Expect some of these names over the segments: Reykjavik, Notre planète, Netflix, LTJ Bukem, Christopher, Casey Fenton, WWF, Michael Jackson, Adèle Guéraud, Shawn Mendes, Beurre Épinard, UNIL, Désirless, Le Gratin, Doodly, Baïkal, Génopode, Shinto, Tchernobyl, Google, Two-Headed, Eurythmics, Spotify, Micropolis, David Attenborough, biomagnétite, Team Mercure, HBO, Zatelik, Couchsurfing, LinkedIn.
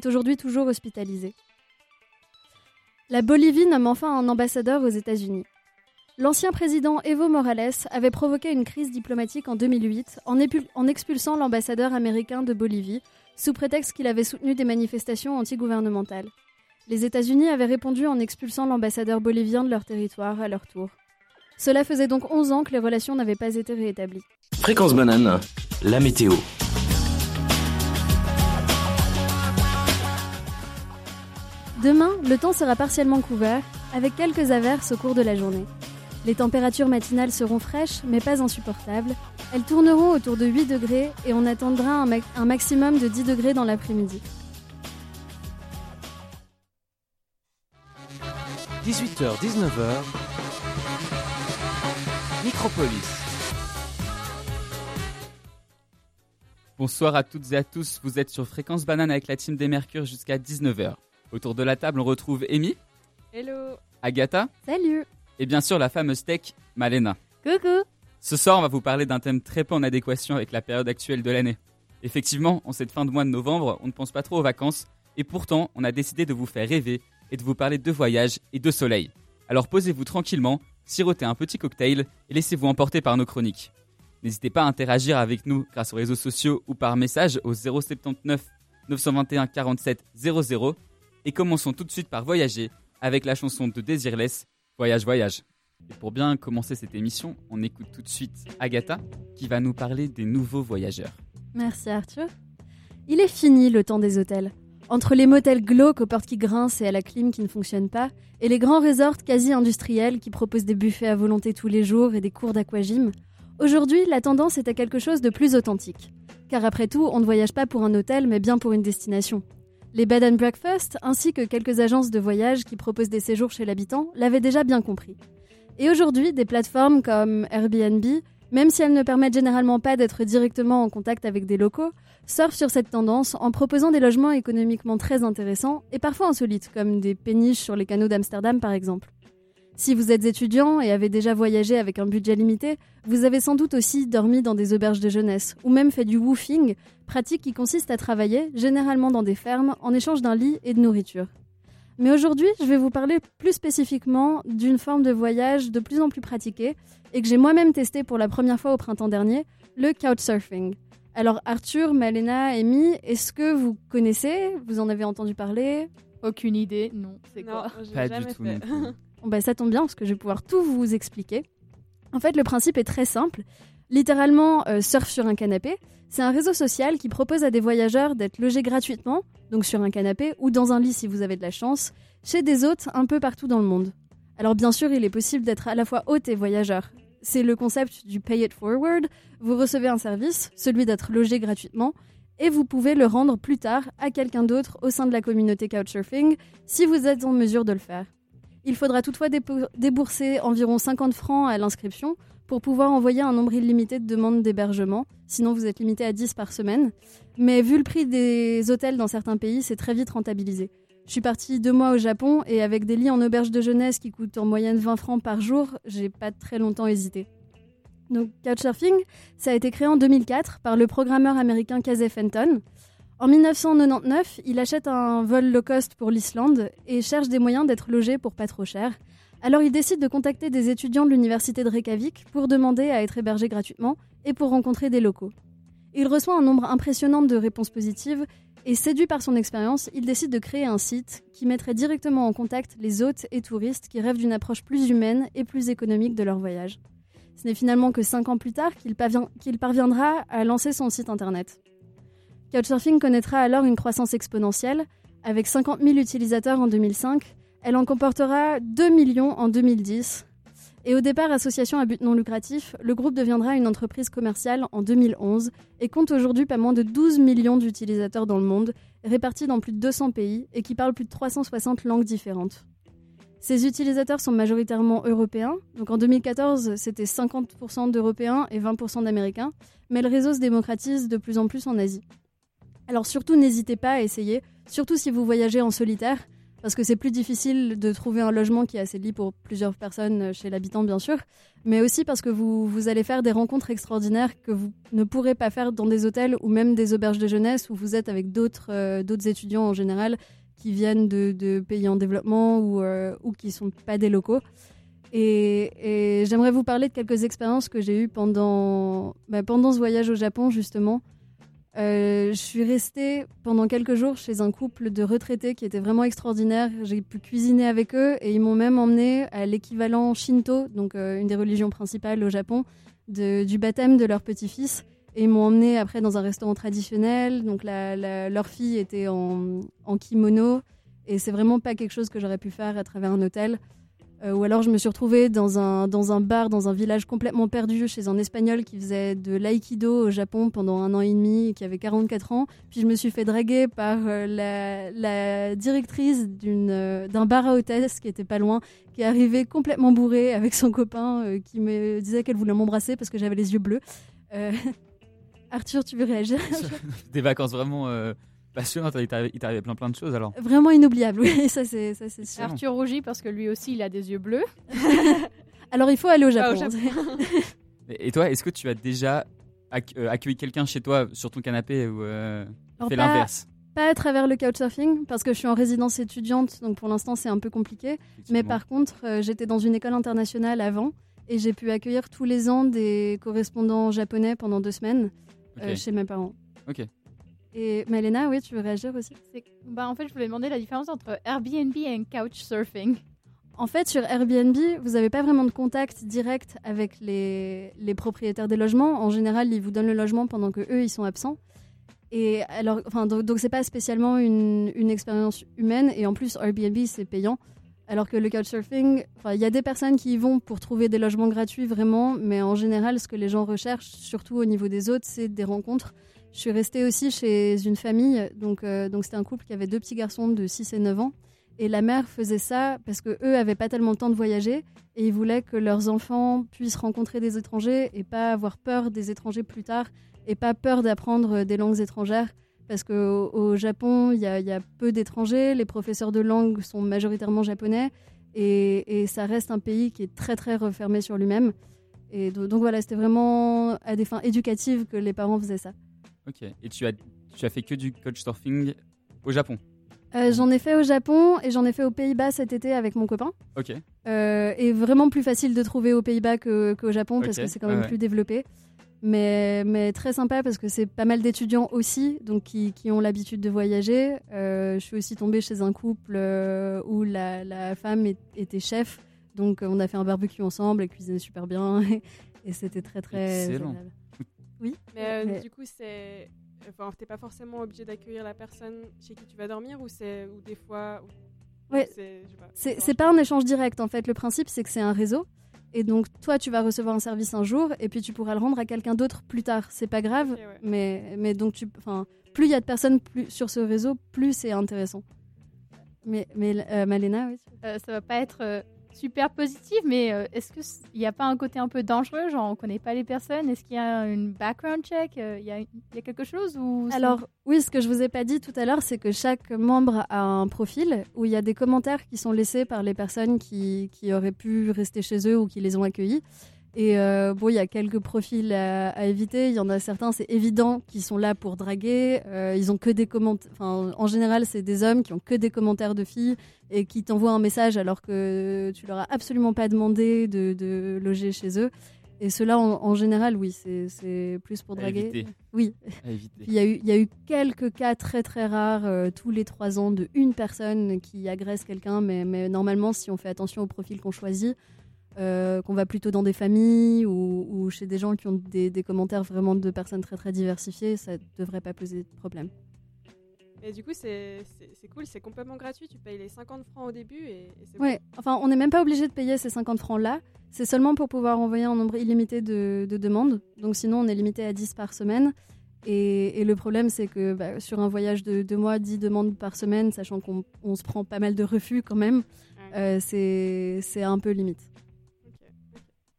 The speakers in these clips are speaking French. est aujourd'hui toujours hospitalisé. La Bolivie nomme enfin un ambassadeur aux États-Unis. L'ancien président Evo Morales avait provoqué une crise diplomatique en 2008 en expulsant l'ambassadeur américain de Bolivie, sous prétexte qu'il avait soutenu des manifestations antigouvernementales. Les États-Unis avaient répondu en expulsant l'ambassadeur bolivien de leur territoire à leur tour. Cela faisait donc 11 ans que les relations n'avaient pas été réétablies. Fréquence banane, la météo. Demain, le temps sera partiellement couvert, avec quelques averses au cours de la journée. Les températures matinales seront fraîches, mais pas insupportables. Elles tourneront autour de 8 degrés et on attendra un maximum de 10 degrés dans l'après-midi. 18h-19h, Micropolis. Bonsoir à toutes et à tous, vous êtes sur Fréquence Banane avec la team des Mercures jusqu'à 19h. Autour de la table, on retrouve Amy. Hello. Agatha. Salut. Et bien sûr, la fameuse tech, Malena. Coucou. Ce soir, on va vous parler d'un thème très peu en adéquation avec la période actuelle de l'année. Effectivement, en cette fin de mois de novembre, on ne pense pas trop aux vacances, et pourtant, on a décidé de vous faire rêver et de vous parler de voyage et de soleil. Alors posez-vous tranquillement, sirotez un petit cocktail et laissez-vous emporter par nos chroniques. N'hésitez pas à interagir avec nous grâce aux réseaux sociaux ou par message au 079 921 47 00. Et commençons tout de suite par voyager avec la chanson de Désirless, Voyage, Voyage. Et pour bien commencer cette émission, on écoute tout de suite Agatha qui va nous parler des nouveaux voyageurs. Merci Arthur. Il est fini le temps des hôtels. Entre les motels glauques aux portes qui grincent et à la clim qui ne fonctionne pas, et les grands resorts quasi-industriels qui proposent des buffets à volonté tous les jours et des cours d'aquagym, aujourd'hui la tendance est à quelque chose de plus authentique. Car après tout, on ne voyage pas pour un hôtel mais bien pour une destination. Les bed and breakfast, ainsi que quelques agences de voyage qui proposent des séjours chez l'habitant, l'avaient déjà bien compris. Et aujourd'hui, des plateformes comme Airbnb, même si elles ne permettent généralement pas d'être directement en contact avec des locaux, surfent sur cette tendance en proposant des logements économiquement très intéressants et parfois insolites, comme des péniches sur les canaux d'Amsterdam par exemple. Si vous êtes étudiant et avez déjà voyagé avec un budget limité, vous avez sans doute aussi dormi dans des auberges de jeunesse ou même fait du woofing, pratique qui consiste à travailler, généralement dans des fermes, en échange d'un lit et de nourriture. Mais aujourd'hui, je vais vous parler plus spécifiquement d'une forme de voyage de plus en plus pratiquée et que j'ai moi-même testé pour la première fois au printemps dernier, le Couchsurfing. Alors Arthur, Malena, Amy, est-ce que vous connaissez ? Vous en avez entendu parler ? Aucune idée, non. C'est quoi ? Non, pas du tout. Bah, ça tombe bien parce que je vais pouvoir tout vous expliquer. En fait, le principe est très simple. Littéralement, surf sur un canapé. C'est un réseau social qui propose à des voyageurs d'être logés gratuitement, donc sur un canapé ou dans un lit si vous avez de la chance, chez des hôtes un peu partout dans le monde. Alors bien sûr, il est possible d'être à la fois hôte et voyageur. C'est le concept du pay it forward. Vous recevez un service, celui d'être logé gratuitement, et vous pouvez le rendre plus tard à quelqu'un d'autre au sein de la communauté Couchsurfing si vous êtes en mesure de le faire. Il faudra toutefois débourser environ 50 francs à l'inscription pour pouvoir envoyer un nombre illimité de demandes d'hébergement. Sinon, vous êtes limité à 10 par semaine. Mais vu le prix des hôtels dans certains pays, c'est très vite rentabilisé. Je suis partie 2 mois au Japon et avec des lits en auberge de jeunesse qui coûtent en moyenne 20 francs par jour, j'ai pas très longtemps hésité. Donc Couchsurfing, ça a été créé en 2004 par le programmeur américain Casey Fenton. En 1999, il achète un vol low cost pour l'Islande et cherche des moyens d'être logé pour pas trop cher. Alors il décide de contacter des étudiants de l'université de Reykjavik pour demander à être hébergé gratuitement et pour rencontrer des locaux. Il reçoit un nombre impressionnant de réponses positives et séduit par son expérience, il décide de créer un site qui mettrait directement en contact les hôtes et touristes qui rêvent d'une approche plus humaine et plus économique de leur voyage. Ce n'est finalement que 5 ans plus tard qu'il parviendra à lancer son site internet. Couchsurfing connaîtra alors une croissance exponentielle. Avec 50 000 utilisateurs en 2005, elle en comportera 2 millions en 2010. Et au départ, association à but non lucratif, le groupe deviendra une entreprise commerciale en 2011 et compte aujourd'hui pas moins de 12 millions d'utilisateurs dans le monde, répartis dans plus de 200 pays et qui parlent plus de 360 langues différentes. Ces utilisateurs sont majoritairement européens. Donc en 2014, c'était 50% d'Européens et 20% d'Américains. Mais le réseau se démocratise de plus en plus en Asie. Alors surtout, n'hésitez pas à essayer, surtout si vous voyagez en solitaire, parce que c'est plus difficile de trouver un logement qui est assez lit pour plusieurs personnes chez l'habitant, bien sûr, mais aussi parce que vous allez faire des rencontres extraordinaires que vous ne pourrez pas faire dans des hôtels ou même des auberges de jeunesse où vous êtes avec d'autres étudiants en général qui viennent de pays en développement ou qui ne sont pas des locaux. Et j'aimerais vous parler de quelques expériences que j'ai eues pendant ce voyage au Japon, justement. Je suis restée pendant quelques jours chez un couple de retraités qui était vraiment extraordinaire. J'ai pu cuisiner avec eux et ils m'ont même emmenée à l'équivalent Shinto, donc une des religions principales au Japon, du baptême de leur petit-fils. Et ils m'ont emmenée après dans un restaurant traditionnel. Donc leur fille était en kimono et c'est vraiment pas quelque chose que j'aurais pu faire à travers un hôtel. Ou alors je me suis retrouvée dans un bar, dans un village complètement perdu, chez un Espagnol qui faisait de l'aïkido au Japon pendant 1 an et demi et qui avait 44 ans. Puis je me suis fait draguer par la directrice d'un bar à hôtesse qui était pas loin, qui est arrivée complètement bourrée avec son copain qui me disait qu'elle voulait m'embrasser parce que j'avais les yeux bleus. Arthur, tu veux réagir ? Des vacances vraiment... passionnante, il t'arrivait plein de choses alors. Vraiment inoubliable, oui, ça c'est sûr. Arthur rougit parce que lui aussi il a des yeux bleus. Alors il faut aller au Japon. Ah, au Japon. Et toi, est-ce que tu as déjà accueilli quelqu'un chez toi sur ton canapé ou fait l'inverse ? Pas à travers le couchsurfing parce que je suis en résidence étudiante, donc pour l'instant c'est un peu compliqué. Mais par contre, j'étais dans une école internationale avant et j'ai pu accueillir tous les ans des correspondants japonais pendant 2 semaines chez mes parents. Ok. Et Malena, oui, tu veux réagir aussi ? En fait, je voulais demander la différence entre Airbnb et Couchsurfing. En fait, sur Airbnb, vous n'avez pas vraiment de contact direct avec les propriétaires des logements. En général, ils vous donnent le logement pendant qu'eux, ils sont absents. Et alors, donc, ce n'est pas spécialement une expérience humaine. Et en plus, Airbnb, c'est payant. Alors que le Couchsurfing, il y a des personnes qui y vont pour trouver des logements gratuits, vraiment. Mais en général, ce que les gens recherchent, surtout au niveau des autres, c'est des rencontres. Je suis restée aussi chez une famille, donc c'était un couple qui avait 2 petits garçons de 6 et 9 ans. Et la mère faisait ça parce qu'eux n'avaient pas tellement le temps de voyager et ils voulaient que leurs enfants puissent rencontrer des étrangers et pas avoir peur des étrangers plus tard et pas peur d'apprendre des langues étrangères. Parce qu'au Japon, il y a peu d'étrangers, les professeurs de langue sont majoritairement japonais et ça reste un pays qui est très très refermé sur lui-même. Et donc voilà, c'était vraiment à des fins éducatives que les parents faisaient ça. Ok, et tu as fait que du couchsurfing au Japon ? J'en ai fait au Japon et j'en ai fait aux Pays-Bas cet été avec mon copain. Ok. Et vraiment plus facile de trouver aux Pays-Bas qu'au Japon parce que c'est quand même plus développé. Mais très sympa parce que c'est pas mal d'étudiants aussi donc qui ont l'habitude de voyager. Je suis aussi tombée chez un couple où la femme était chef. Donc on a fait un barbecue ensemble, elle cuisinait super bien et c'était très très excellent. Génial. Oui. Mais du coup, c'est... Enfin, t'es pas forcément obligé d'accueillir la personne chez qui tu vas dormir ou des fois... C'est pas un échange direct, en fait. Le principe, c'est que c'est un réseau. Et donc, toi, tu vas recevoir un service un jour et puis tu pourras le rendre à quelqu'un d'autre plus tard. C'est pas grave, mais donc plus il y a de personnes sur ce réseau, plus c'est intéressant. Mais Malena, oui. Ça va pas être... super positive, mais est-ce qu'il n'y a pas un côté un peu dangereux, genre on ne connaît pas les personnes, est-ce qu'il y a une background check, il y a quelque chose ou... Alors oui, ce que je ne vous ai pas dit tout à l'heure, c'est que chaque membre a un profil où il y a des commentaires qui sont laissés par les personnes qui auraient pu rester chez eux ou qui les ont accueillis. Et il y a quelques profils à éviter. Il y en a certains, c'est évident, qui sont là pour draguer. Ils ont que des commentaires. Enfin, en général, c'est des hommes qui ont que des commentaires de filles et qui t'envoient un message alors que tu leur as absolument pas demandé de loger chez eux. Et ceux-là, en général, oui, c'est plus pour draguer. À éviter. Oui. À éviter. Il y a eu quelques cas très très rares tous les 3 ans de une personne qui agresse quelqu'un, mais normalement, si on fait attention au profil qu'on choisit. Qu'on va plutôt dans des familles ou chez des gens qui ont des commentaires vraiment de personnes très très diversifiées, ça ne devrait pas poser de problème. Et du coup, c'est cool, c'est complètement gratuit, tu payes les 50 francs au début et c'est ouais. Cool. Enfin, on n'est même pas obligé de payer ces 50 francs-là, c'est seulement pour pouvoir envoyer un nombre illimité de demandes, donc sinon on est limité à 10 par semaine. Et le problème, c'est que sur un voyage de 2 mois, 10 demandes par semaine, sachant qu'on se prend pas mal de refus quand même, c'est un peu limite.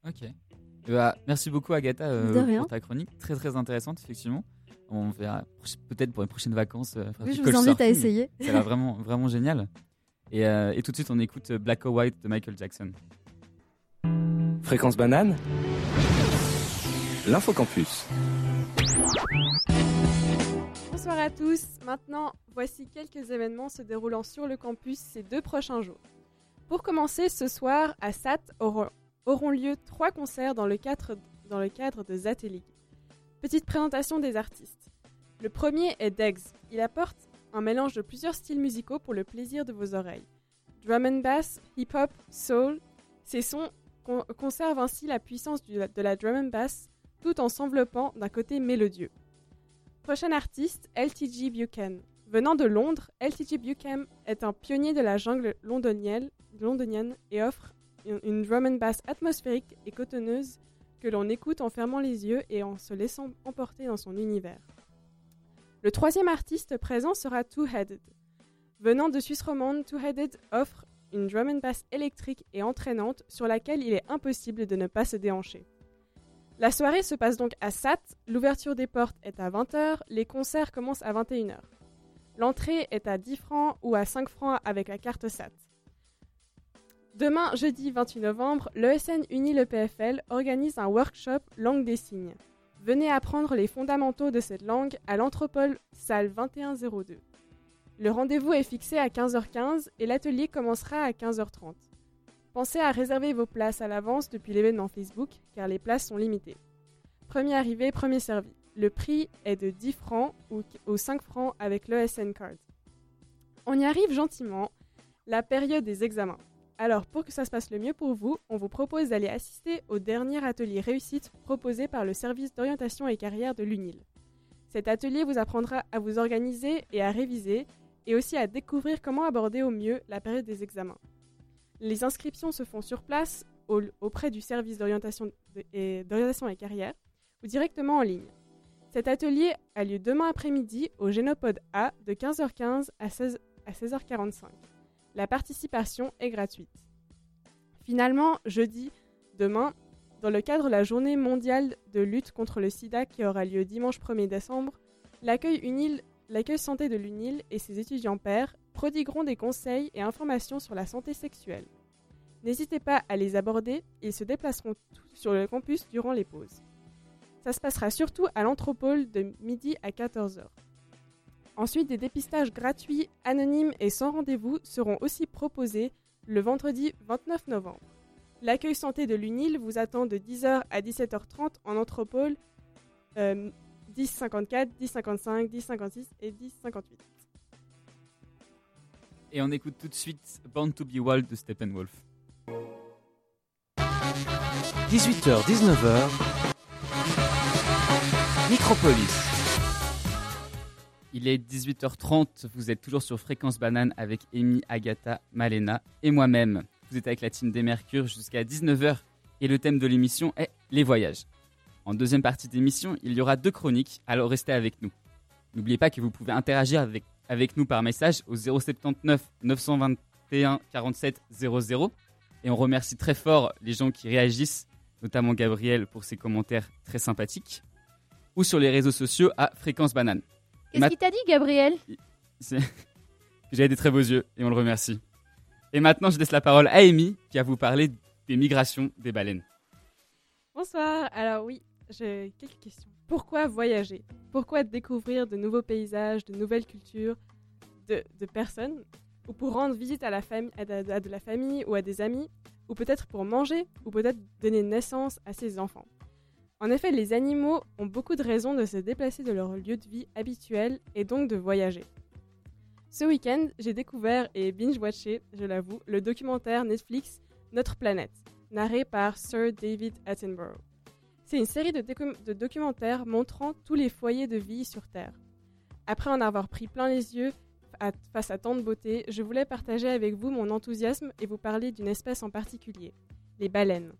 Ok. Merci beaucoup Agatha pour ta chronique, très très intéressante effectivement. On verra peut-être pour les prochaines vacances. Oui, je vous invite à essayer. Ça a l'air vraiment, vraiment génial. Et tout de suite, on écoute Black or White de Michael Jackson. Fréquence banane, l'infocampus. Bonsoir à tous. Maintenant, voici quelques événements se déroulant sur le campus ces 2 prochains jours. Pour commencer, ce soir, à SAT auront lieu 3 concerts dans le cadre de Zatelik. Petite présentation des artistes. Le premier est DEX. Il apporte un mélange de plusieurs styles musicaux pour le plaisir de vos oreilles. Drum and bass, hip-hop, soul, ces sons conservent ainsi la puissance de la drum and bass tout en s'enveloppant d'un côté mélodieux. Prochain artiste, LTJ Bukem. Venant de Londres, LTJ Bukem est un pionnier de la jungle londonienne et offre une drum and bass atmosphérique et cotonneuse que l'on écoute en fermant les yeux et en se laissant emporter dans son univers. Le 3e artiste présent sera Two-Headed. Venant de Suisse romande, Two-Headed offre une drum and bass électrique et entraînante sur laquelle il est impossible de ne pas se déhancher. La soirée se passe donc à SAT, l'ouverture des portes est à 20h, les concerts commencent à 21h. L'entrée est à 10 francs ou à 5 francs avec la carte SAT. Demain, jeudi 28 novembre, l'ESN UNIL PFL organise un workshop langue des signes. Venez apprendre les fondamentaux de cette langue à l'Anthropole, salle 2102. Le rendez-vous est fixé à 15h15 et l'atelier commencera à 15h30. Pensez à réserver vos places à l'avance depuis l'événement Facebook, car les places sont limitées. Premier arrivé, premier servi. Le prix est de 10 francs ou 5 francs avec l'ESN Card. On y arrive gentiment, la période des examens. Alors, pour que ça se passe le mieux pour vous, on vous propose d'aller assister au dernier atelier réussite proposé par le service d'orientation et carrière de l'UNIL. Cet atelier vous apprendra à vous organiser et à réviser, et aussi à découvrir comment aborder au mieux la période des examens. Les inscriptions se font sur place, auprès du service d'orientation et carrière, ou directement en ligne. Cet atelier a lieu demain après-midi au Génopode A de 15h15 à 16h45. La participation est gratuite. Finalement, jeudi, demain, dans le cadre de la journée mondiale de lutte contre le sida qui aura lieu dimanche 1er décembre, l'accueil santé de l'UNIL et ses étudiants pairs prodigueront des conseils et informations sur la santé sexuelle. N'hésitez pas à les aborder, ils se déplaceront sur le campus durant les pauses. Ça se passera surtout à l'Anthropole de midi à 14h. Ensuite, des dépistages gratuits, anonymes et sans rendez-vous seront aussi proposés le vendredi 29 novembre. L'accueil santé de l'UNIL vous attend de 10h à 17h30 en Anthropole 1054, 1055, 1056 et 1058. Et on écoute tout de suite Born to be Wild de Steppenwolf. 18h, 19h, Micropolis. Il est 18h30, vous êtes toujours sur Fréquence Banane avec Amy, Agatha, Malena et moi-même. Vous êtes avec la team des Mercures jusqu'à 19h et le thème de l'émission est les voyages. En deuxième partie d'émission, il y aura 2 chroniques, alors restez avec nous. N'oubliez pas que vous pouvez interagir avec nous par message au 079 921 47 00 et on remercie très fort les gens qui réagissent, notamment Gabriel pour ses commentaires très sympathiques, ou sur les réseaux sociaux à Fréquence Banane. Qu'est-ce qu'il t'a dit, Gabriel ? J'avais des très beaux yeux et on le remercie. Et maintenant, je laisse la parole à Amy qui va vous parler des migrations des baleines. Bonsoir. Alors oui, j'ai quelques questions. Pourquoi voyager ? Pourquoi découvrir de nouveaux paysages, de nouvelles cultures, de personnes ? Ou pour rendre visite à de la famille ou à des amis ? Ou peut-être pour manger ? Ou peut-être donner naissance à ses enfants ? En effet, les animaux ont beaucoup de raisons de se déplacer de leur lieu de vie habituel et donc de voyager. Ce week-end, j'ai découvert et binge-watché, je l'avoue, le documentaire Netflix Notre planète, narré par Sir David Attenborough. C'est une série de documentaires montrant tous les foyers de vie sur Terre. Après en avoir pris plein les yeux face à tant de beauté, je voulais partager avec vous mon enthousiasme et vous parler d'une espèce en particulier, les baleines.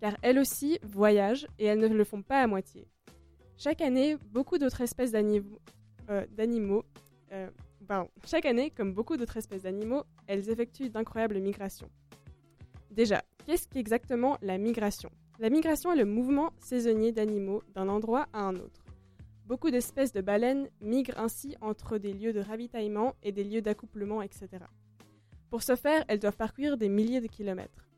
Car elles aussi voyagent et elles ne le font pas à moitié. Chaque année, comme beaucoup d'autres espèces d'animaux, elles effectuent d'incroyables migrations. Déjà, qu'est-ce qu'exactement la migration ? La migration est le mouvement saisonnier d'animaux d'un endroit à un autre. Beaucoup d'espèces de baleines migrent ainsi entre des lieux de ravitaillement et des lieux d'accouplement, etc. Pour ce faire, elles doivent parcourir des milliers de kilomètres.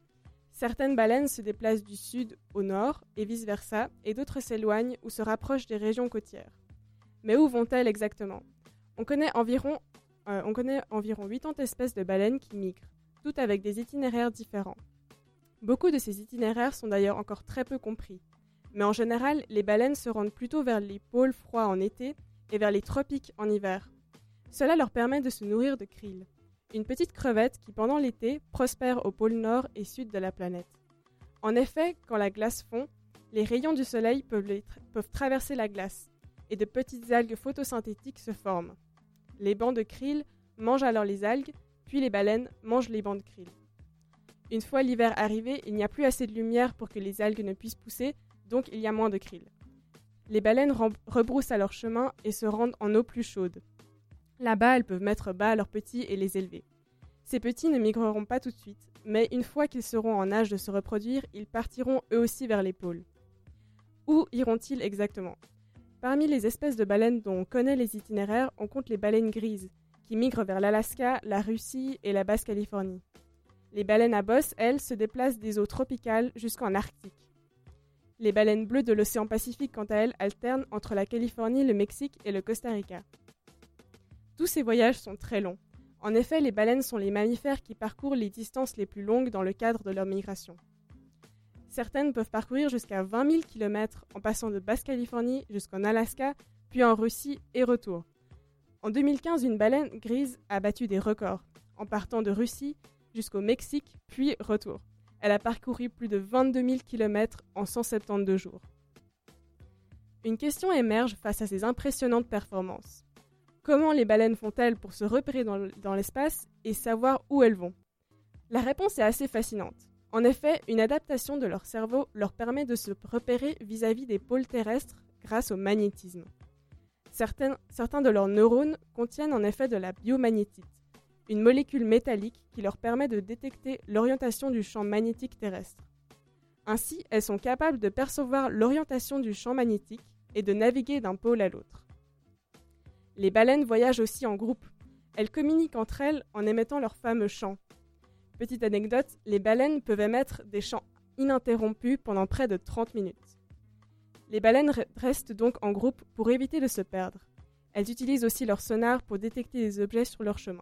Certaines baleines se déplacent du sud au nord et vice-versa, et d'autres s'éloignent ou se rapprochent des régions côtières. Mais où vont-elles exactement ? On connaît environ 80 espèces de baleines qui migrent, toutes avec des itinéraires différents. Beaucoup de ces itinéraires sont d'ailleurs encore très peu compris. Mais en général, les baleines se rendent plutôt vers les pôles froids en été et vers les tropiques en hiver. Cela leur permet de se nourrir de krill, une petite crevette qui, pendant l'été, prospère au pôle nord et sud de la planète. En effet, quand la glace fond, les rayons du soleil peuvent traverser la glace et de petites algues photosynthétiques se forment. Les bancs de krill mangent alors les algues, puis les baleines mangent les bancs de krill. Une fois l'hiver arrivé, il n'y a plus assez de lumière pour que les algues ne puissent pousser, donc il y a moins de krill. Les baleines rebroussent à leur chemin et se rendent en eau plus chaude. Là-bas, elles peuvent mettre bas leurs petits et les élever. Ces petits ne migreront pas tout de suite, mais une fois qu'ils seront en âge de se reproduire, ils partiront eux aussi vers les pôles. Où iront-ils exactement ? Parmi les espèces de baleines dont on connaît les itinéraires, on compte les baleines grises, qui migrent vers l'Alaska, la Russie et la Basse-Californie. Les baleines à bosse, elles, se déplacent des eaux tropicales jusqu'en Arctique. Les baleines bleues de l'océan Pacifique, quant à elles, alternent entre la Californie, le Mexique et le Costa Rica. Tous ces voyages sont très longs. En effet, les baleines sont les mammifères qui parcourent les distances les plus longues dans le cadre de leur migration. Certaines peuvent parcourir jusqu'à 20 000 km en passant de Basse-Californie jusqu'en Alaska, puis en Russie et retour. En 2015, une baleine grise a battu des records, en partant de Russie jusqu'au Mexique, puis retour. Elle a parcouru plus de 22 000 km en 172 jours. Une question émerge face à ces impressionnantes performances. Comment les baleines font-elles pour se repérer dans l'espace et savoir où elles vont ? La réponse est assez fascinante. En effet, une adaptation de leur cerveau leur permet de se repérer vis-à-vis des pôles terrestres grâce au magnétisme. Certains de leurs neurones contiennent en effet de la biomagnétite, une molécule métallique qui leur permet de détecter l'orientation du champ magnétique terrestre. Ainsi, elles sont capables de percevoir l'orientation du champ magnétique et de naviguer d'un pôle à l'autre. Les baleines voyagent aussi en groupe. Elles communiquent entre elles en émettant leurs fameux chants. Petite anecdote, les baleines peuvent émettre des chants ininterrompus pendant près de 30 minutes. Les baleines restent donc en groupe pour éviter de se perdre. Elles utilisent aussi leur sonar pour détecter des objets sur leur chemin.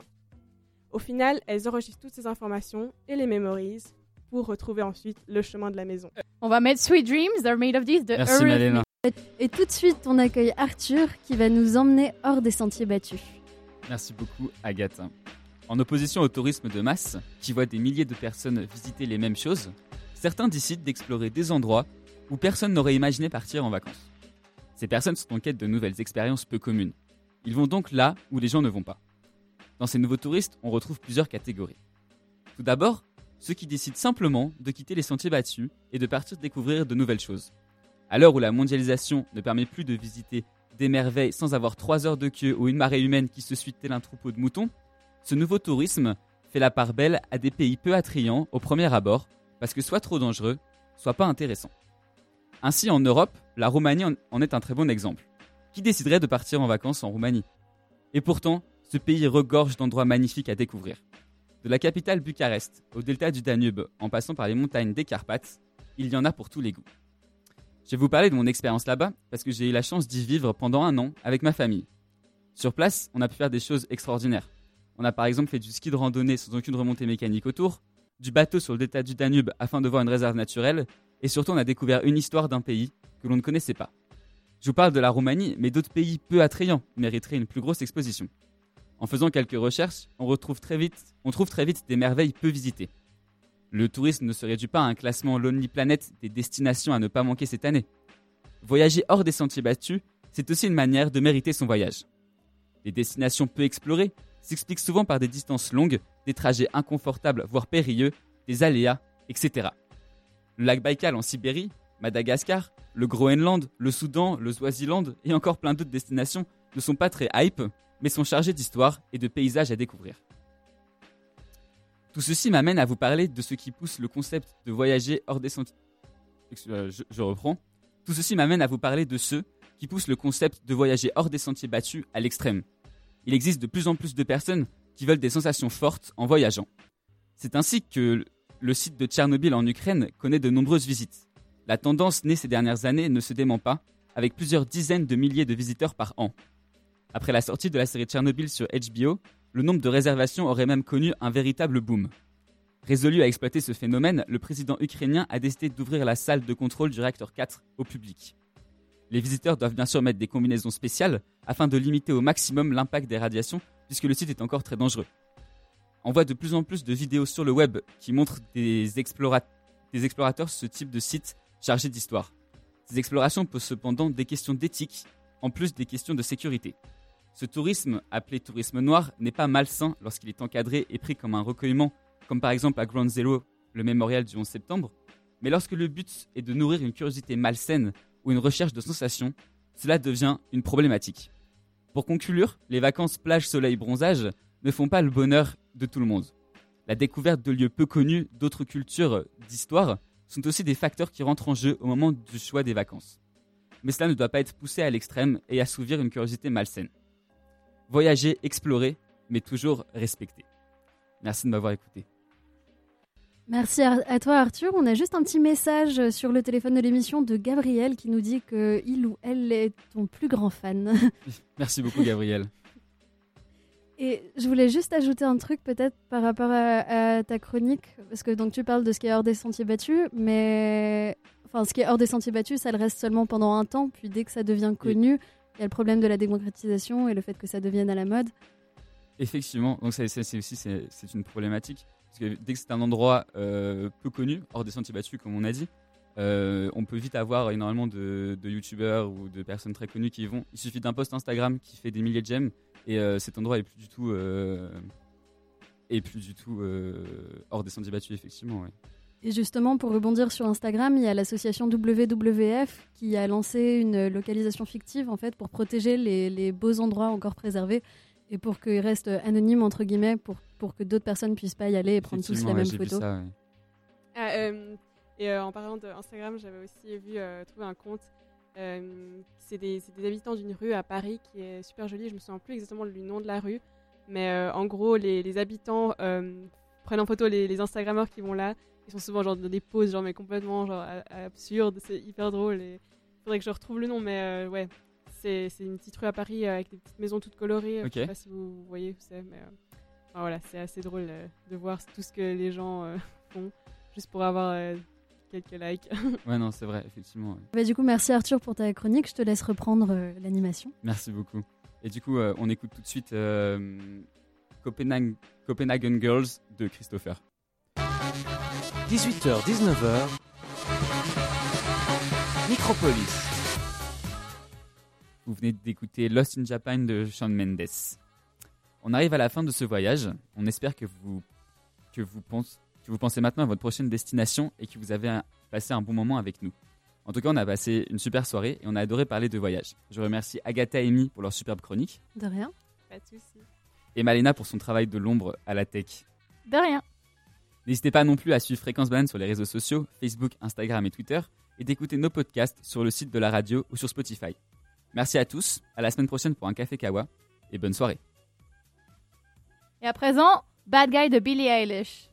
Au final, elles enregistrent toutes ces informations et les mémorisent pour retrouver ensuite le chemin de la maison. On va mettre Sweet Dreams, They're Made of This de Eurythmics. Et tout de suite, on accueille Arthur qui va nous emmener hors des sentiers battus. Merci beaucoup, Agathe. En opposition au tourisme de masse, qui voit des milliers de personnes visiter les mêmes choses, certains décident d'explorer des endroits où personne n'aurait imaginé partir en vacances. Ces personnes sont en quête de nouvelles expériences peu communes. Ils vont donc là où les gens ne vont pas. Dans ces nouveaux touristes, on retrouve plusieurs catégories. Tout d'abord, ceux qui décident simplement de quitter les sentiers battus et de partir découvrir de nouvelles choses. À l'heure où la mondialisation ne permet plus de visiter des merveilles sans avoir 3 heures de queue ou une marée humaine qui se suit tel un troupeau de moutons, ce nouveau tourisme fait la part belle à des pays peu attrayants au premier abord, parce que soit trop dangereux, soit pas intéressants. Ainsi, en Europe, la Roumanie en est un très bon exemple. Qui déciderait de partir en vacances en Roumanie ? Et pourtant, ce pays regorge d'endroits magnifiques à découvrir. De la capitale Bucarest au delta du Danube, en passant par les montagnes des Carpates, il y en a pour tous les goûts. Je vais vous parler de mon expérience là-bas, parce que j'ai eu la chance d'y vivre pendant 1 an avec ma famille. Sur place, on a pu faire des choses extraordinaires. On a par exemple fait du ski de randonnée sans aucune remontée mécanique autour, du bateau sur le delta du Danube afin de voir une réserve naturelle, et surtout on a découvert une histoire d'un pays que l'on ne connaissait pas. Je vous parle de la Roumanie, mais d'autres pays peu attrayants mériteraient une plus grosse exposition. En faisant quelques recherches, on trouve très vite des merveilles peu visitées. Le tourisme ne se réduit pas à un classement Lonely Planet des destinations à ne pas manquer cette année. Voyager hors des sentiers battus, c'est aussi une manière de mériter son voyage. Les destinations peu explorées s'expliquent souvent par des distances longues, des trajets inconfortables voire périlleux, des aléas, etc. Le lac Baïkal en Sibérie, Madagascar, le Groenland, le Soudan, le Swaziland et encore plein d'autres destinations ne sont pas très hype, mais sont chargés d'histoire et de paysages à découvrir. Tout ceci m'amène à vous parler de ce qui pousse le concept de voyager hors des sentiers... Tout ceci m'amène à vous parler de ceux qui poussent le concept de voyager hors des sentiers battus à l'extrême. Il existe de plus en plus de personnes qui veulent des sensations fortes en voyageant. C'est ainsi que le site de Tchernobyl en Ukraine connaît de nombreuses visites. La tendance née ces dernières années ne se dément pas, avec plusieurs dizaines de milliers de visiteurs par an. Après la sortie de la série Tchernobyl sur HBO, le nombre de réservations aurait même connu un véritable boom. Résolu à exploiter ce phénomène, le président ukrainien a décidé d'ouvrir la salle de contrôle du réacteur 4 au public. Les visiteurs doivent bien sûr mettre des combinaisons spéciales afin de limiter au maximum l'impact des radiations puisque le site est encore très dangereux. On voit de plus en plus de vidéos sur le web qui montrent des explorateurs sur ce type de site chargé d'histoire. Ces explorations posent cependant des questions d'éthique en plus des questions de sécurité. Ce tourisme, appelé tourisme noir, n'est pas malsain lorsqu'il est encadré et pris comme un recueillement, comme par exemple à Ground Zero, le mémorial du 11 septembre, mais lorsque le but est de nourrir une curiosité malsaine ou une recherche de sensations, cela devient une problématique. Pour conclure, les vacances plage-soleil-bronzage ne font pas le bonheur de tout le monde. La découverte de lieux peu connus, d'autres cultures, d'histoires, sont aussi des facteurs qui rentrent en jeu au moment du choix des vacances. Mais cela ne doit pas être poussé à l'extrême et assouvir une curiosité malsaine. Voyager, explorer, mais toujours respecter. Merci de m'avoir écouté. Merci à toi Arthur. On a juste un petit message sur le téléphone de l'émission de Gabriel qui nous dit qu'il ou elle est ton plus grand fan. Merci beaucoup Gabriel. Et je voulais juste ajouter un truc peut-être par rapport à ta chronique, parce que donc tu parles de ce qui est hors des sentiers battus, mais enfin, ce qui est hors des sentiers battus, ça le reste seulement pendant un temps, puis dès que ça devient connu, il y a le problème de la démocratisation et le fait que ça devienne à la mode. Effectivement, donc c'est aussi une problématique, parce que dès que c'est un endroit peu connu, hors des sentiers battus comme on a dit, on peut vite avoir énormément de youtubeurs ou de personnes très connues qui y vont. Il suffit d'un post Instagram qui fait des milliers de j'aime, et cet endroit est plus du tout hors des sentiers battus, effectivement, ouais. Et justement, pour rebondir sur Instagram, il y a l'association WWF qui a lancé une localisation fictive en fait, pour protéger les beaux endroits encore préservés et pour qu'ils restent anonymes, entre guillemets, pour que d'autres personnes ne puissent pas y aller et prendre tous la même photo. Ça, ouais. En parlant d'Instagram, j'avais aussi vu trouver un compte. C'est des habitants d'une rue à Paris qui est super jolie. Je ne me souviens plus exactement du nom de la rue. Mais en gros, les habitants prennent en photo les Instagrammeurs qui vont là. Ils sont souvent genre dans des poses genre mais complètement genre absurdes, c'est hyper drôle et faudrait que je retrouve le nom mais ouais, c'est une petite rue à Paris avec des petites maisons toutes colorées, okay. Je sais pas si vous voyez où c'est mais enfin, voilà, c'est assez drôle de voir tout ce que les gens font juste pour avoir quelques likes. Ouais non, c'est vrai effectivement. Ouais. Bah du coup, merci Arthur pour ta chronique, je te laisse reprendre l'animation. Merci beaucoup. Et du coup, on écoute tout de suite Copenhagen Girls de Christopher. 18h-19h, Micropolis. Vous venez d'écouter Lost in Japan de Shawn Mendes. On arrive à la fin de ce voyage. On espère que vous pensez maintenant à votre prochaine destination et que vous avez passé un bon moment avec nous. En tout cas, on a passé une super soirée et on a adoré parler de voyage. Je remercie Agatha et Amy pour leur superbe chronique. De rien. Pas de soucis. Et Malena pour son travail de l'ombre à la tech. De rien. N'hésitez pas non plus à suivre Fréquence Banane sur les réseaux sociaux, Facebook, Instagram et Twitter, et d'écouter nos podcasts sur le site de la radio ou sur Spotify. Merci à tous, à la semaine prochaine pour un Café Kawa, et bonne soirée. Et à présent, Bad Guy de Billie Eilish.